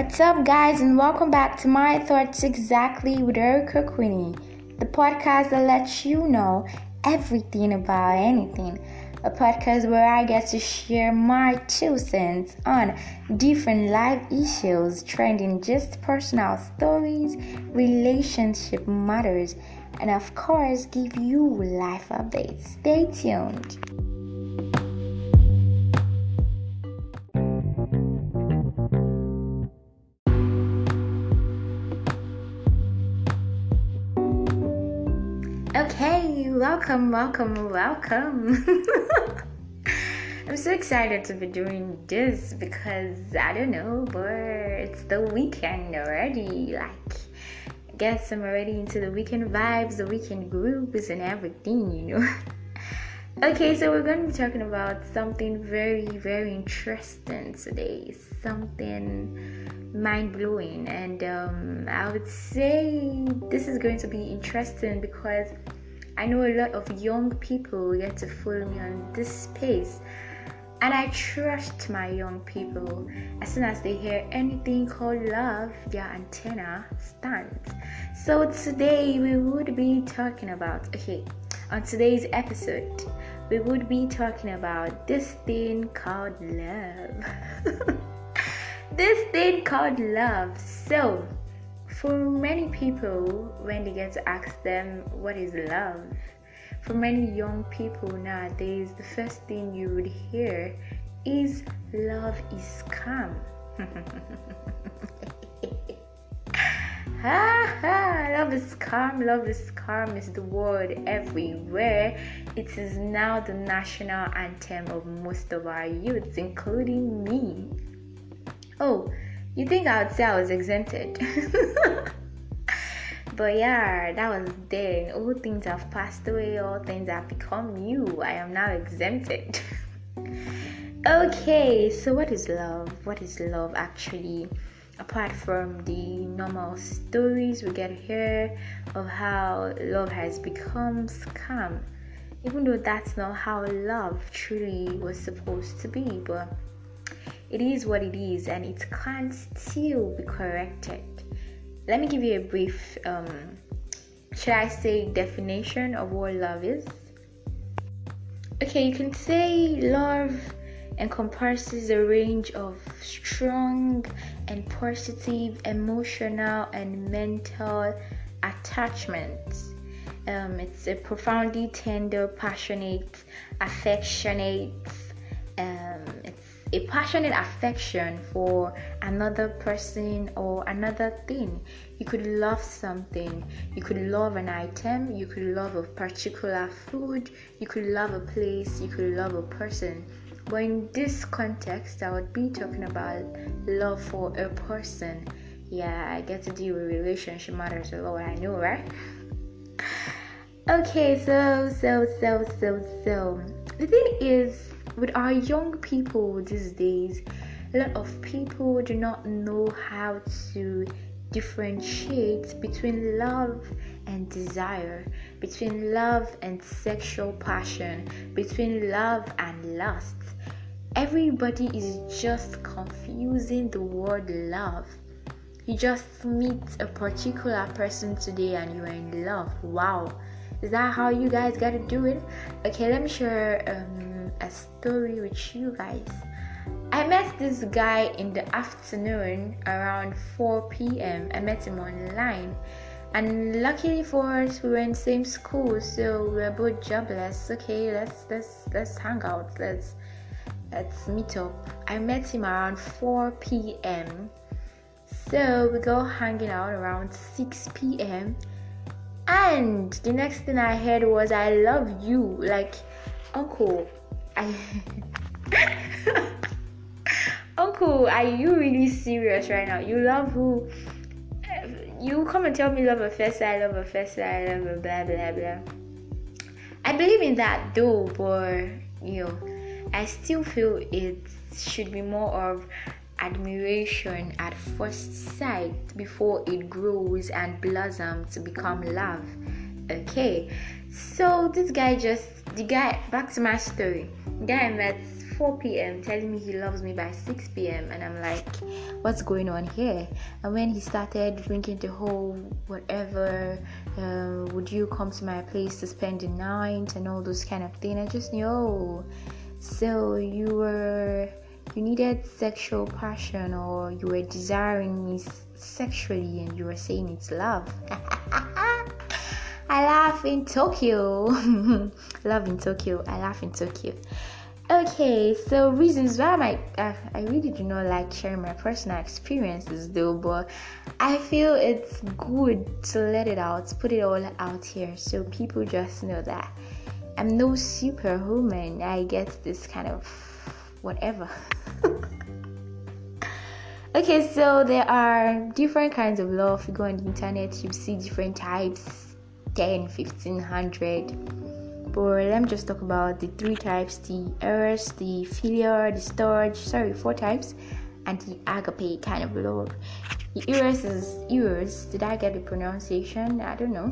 What's up, guys, and welcome back to My Thoughts Exactly with Erica Quinney, the podcast that lets you know everything about anything, a podcast where I get to share my 2 cents on different life issues, trending just personal stories, relationship matters, and of course, give you life updates. Stay tuned. Okay, welcome. I'm so excited to be doing this because, I don't know, but it's the weekend already. Like, I guess I'm already into the weekend vibes, the weekend groups, and everything, you know. Okay, so we're going to be talking about something very, very interesting today. Something mind-blowing. And I would say this is going to be interesting because I know a lot of young people get to follow me on this space. And I trust my young people. As soon as they hear anything called love, their antenna stands. So today we would be talking about... Okay, on today's episode, we would be talking about this thing called love. This thing called love. So, for many people, when they get to ask them, what is love? For many young people nowadays, the first thing you would hear is, love is scam. Ha ha! Love is calm is the word everywhere. It is now the national anthem of most of our youths, including me. Oh, you think I would say I was exempted? But yeah, that was then. All things have passed away, all things have become new. I am now exempted. Okay, so what is love? What is love actually? Apart from the normal stories we get to hear of how love has become scam, even though that's not how love truly was supposed to be, but it is what it is and it can't still be corrected. Let me give you a brief, definition of what love is. Okay, you can say love encompasses a range of strong and positive emotional and mental attachments. It's a profoundly tender, passionate affection for another person or another thing. You could love something, you could love an item, you could love a particular food, you could love a place, you could love a person. But in this context, I would be talking about love for a person. Yeah, I get to deal with relationship matters a lot. I know, right? Okay, so the thing is, with our young people these days, a lot of people do not know how to differentiate between love and desire, between love and sexual passion, between love and lust. Everybody is just confusing the word love. You just meet a particular person today and you are in love. Wow, is that how you guys gotta do it? Okay, let me share a story with you guys. I met this guy in the afternoon around 4 p.m. I met him online, and luckily for us, we were in the same school, so we were both jobless. Okay, let's hang out. Let's meet up. I met him around 4 p.m. So we go hanging out around 6 p.m. And the next thing I heard was, I love you. Like, Uncle, are you really serious right now? You love who? You come and tell me love a festa, I love a blah, blah, blah. I believe in that though, but, you know, I still feel it should be more of admiration at first sight before it grows and blossoms to become love. Okay, so this guy back to my story. The guy I met 4 p.m. telling me he loves me by 6 p.m. and I'm like, what's going on here? And when he started drinking the whole whatever, would you come to my place to spend the night and all those kind of things, I just knew, so you needed sexual passion, or you were desiring me sexually and you were saying it's love. I laugh in Tokyo. Okay, so reasons why I really do not like sharing my personal experiences though, but I feel it's good to let it out, put it all out here so people just know that I'm no superwoman. I get this kind of whatever. Okay, so there are different kinds of love. If you go on the internet, you see different types, 10, 1500. But let me just talk about the 3 types: the eros, the filial, the storge. 4 types, and the agape kind of love. The eros is eros. Did I get the pronunciation? I don't know.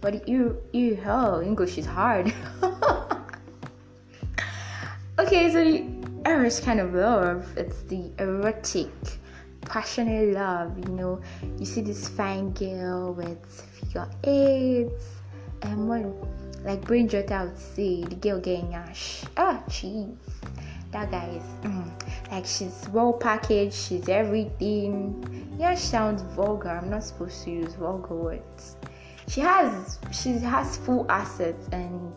But English is hard. Okay, so the eros kind of love, it's the erotic, passionate love. You know, you see this fine girl with figure 8s and what. Like Brain Jota would say, the girl getting ash. Ah, jeez. That guy is... like, she's well packaged. She's everything. Yeah, she sounds vulgar. I'm not supposed to use vulgar words. She has full assets and...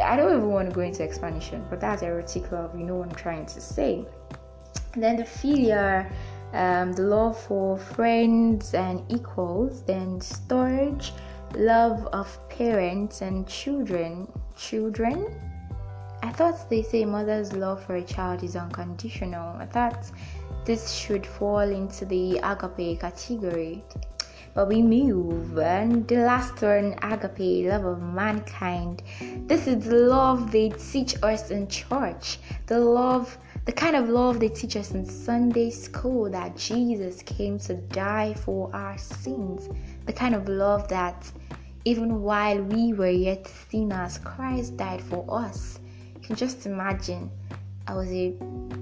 I don't even want to go into explanation. But that's erotic love. You know what I'm trying to say. And then the filial... the love for friends and equals. Then storge... love of parents and children. I thought they say mother's love for a child is unconditional. I thought this should fall into the agape category, but we move. And the last one, agape, love of mankind. This is the love they teach us in church, the kind of love they teach us in Sunday school, that Jesus came to die for our sins. The kind of love that even while we were yet sinners, Christ died for us. You can just imagine, I was a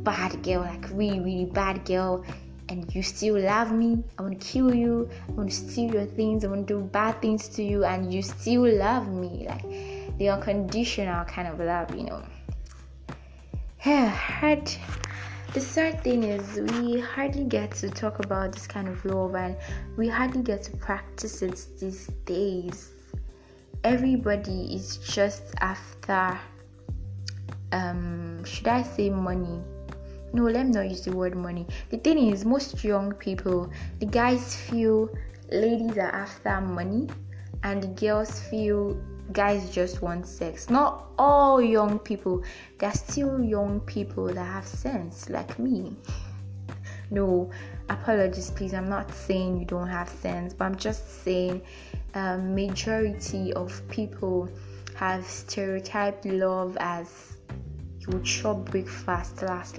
bad girl, like really, really bad girl, and you still love me. I want to kill you. I want to steal your things. I want to do bad things to you, and you still love me. Like the unconditional kind of love, you know. The third thing is, we hardly get to talk about this kind of love, and we hardly get to practice it these days. Everybody is just after, should I say money? No, let me not use the word money. The thing is, most young people, the guys feel ladies are after money, and the girls feel guys just want sex. Not all young people. There are still young people that have sense, like me. No, apologies, please. I'm not saying you don't have sense, but I'm just saying majority of people have stereotyped love as you would chop breakfast last.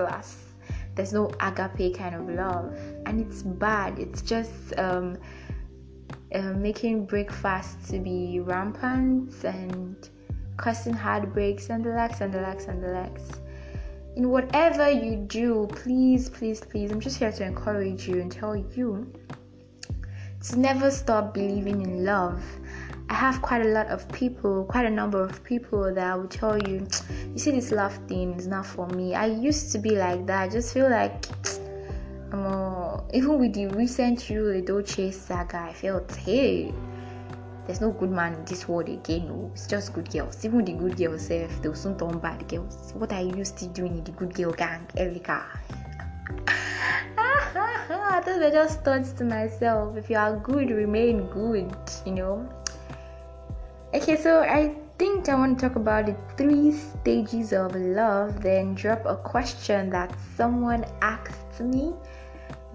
There's no agape kind of love, and it's bad. It's just making breakfast to be rampant and causing heartbreaks and the likes. In whatever you do, please, I'm just here to encourage you and tell you to never stop believing in love. I have quite a number of people that will tell you, you see, this love thing is not for me. I used to be like that. I just feel like even with the recent Yul Edochie saga, I felt, hey, there's no good man in this world again. No, it's just good girls. Even the good girls, they'll soon turn bad girls. What are you still doing in the good girl gang, Erica? Those were just thoughts to myself. If you are good, remain good, you know. Okay, so I think I want to talk about the 3 stages of love, then drop a question that someone asked me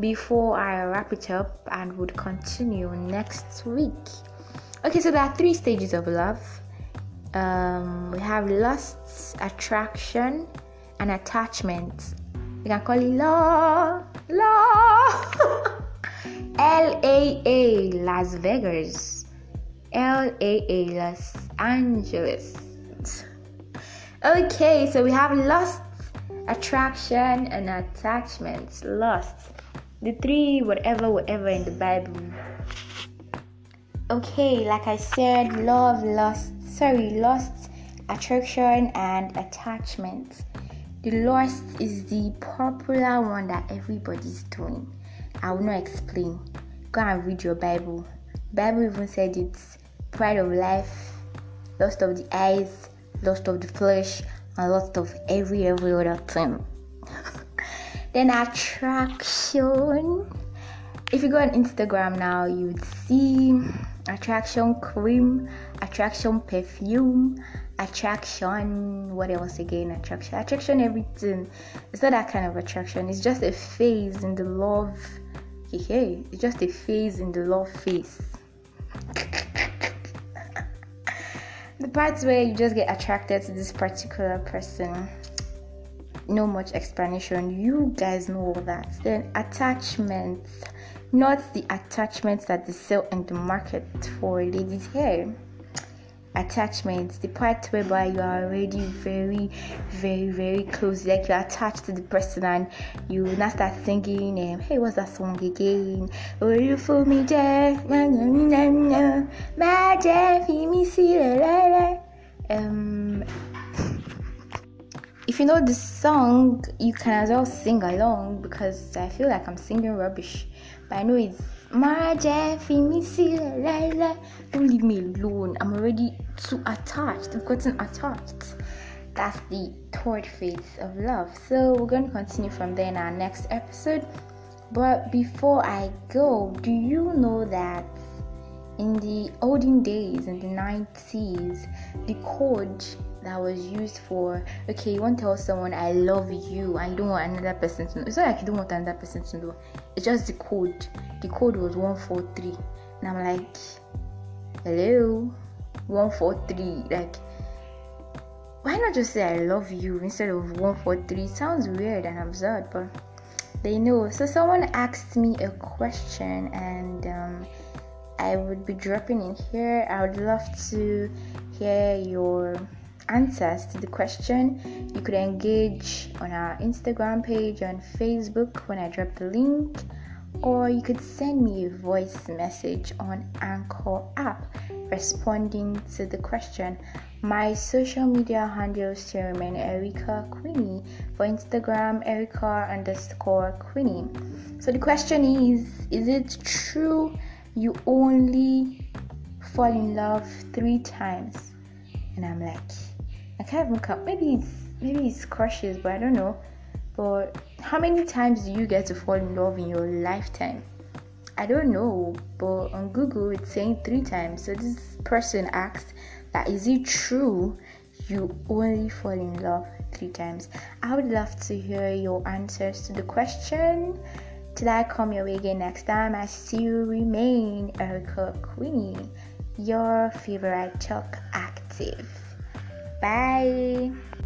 before I wrap it up and would continue next week. Okay, so there are 3 stages of love. We have lust, attraction, and attachment. We can call it love. LAA, Las Vegas. LAA, Los Angeles. Okay, so we have lust, attraction, and attachments. Lust, the three whatever in the Bible. Okay, like I said, lust, attraction, and attachment. The lust is the popular one that everybody's doing. I will not explain. Go and read your Bible. Bible even said it's pride of life, lust of the eyes, lust of the flesh, and lust of every other thing. Then attraction. If you go on Instagram now, you'd see attraction cream, attraction perfume, attraction, what else again? Attraction everything. It's not that kind of attraction. It's just a phase in the love. Hey, it's just a phase in the love phase. The parts where you just get attracted to this particular person. No much explanation. You guys know all that. Then attachments. Not the attachments that they sell in the market for ladies' hair. Attachments, the part whereby you are already very, very, very close, like you're attached to the person and you now start singing, hey, what's that song again? Oh, you fool me, Jay. My Jay, feel me, see la. If you know this song, you can as well sing along because I feel like I'm singing rubbish, but I know it's my Jay, feel me, see la. Don't leave me alone. I'm already too attached. I've gotten attached. That's the third phase of love. So we're going to continue from there in our next episode. But before I go, do you know that in the olden days, in the 90s, the code that was used for, okay, you want to tell someone I love you and you don't want another person to know. It's not like you don't want another person to know. It's just the code. The code was 143. And I'm like, hello, 143. Like, why not just say I love you instead of 143? It sounds weird and absurd, but they know. So someone asked me a question, and I would be dropping in here. I would love to hear your answers to the question. You could engage on our Instagram page, on Facebook when I drop the link. Or you could send me a voice message on Anchor app responding to the question. My social media handles remain Erica Quinney. For Instagram, Erica_Quinney. So the question is it true you only fall in love 3 times? And I'm like, I can't look up. Maybe it's crushes, but I don't know. But how many times do you get to fall in love in your lifetime? I don't know, but on Google it's saying 3 times. So this person asked that, is it true you only fall in love 3 times? I would love to hear your answers to the question. Till I come your way again next time, I still remain Erica Quinney, your favorite talk active. Bye.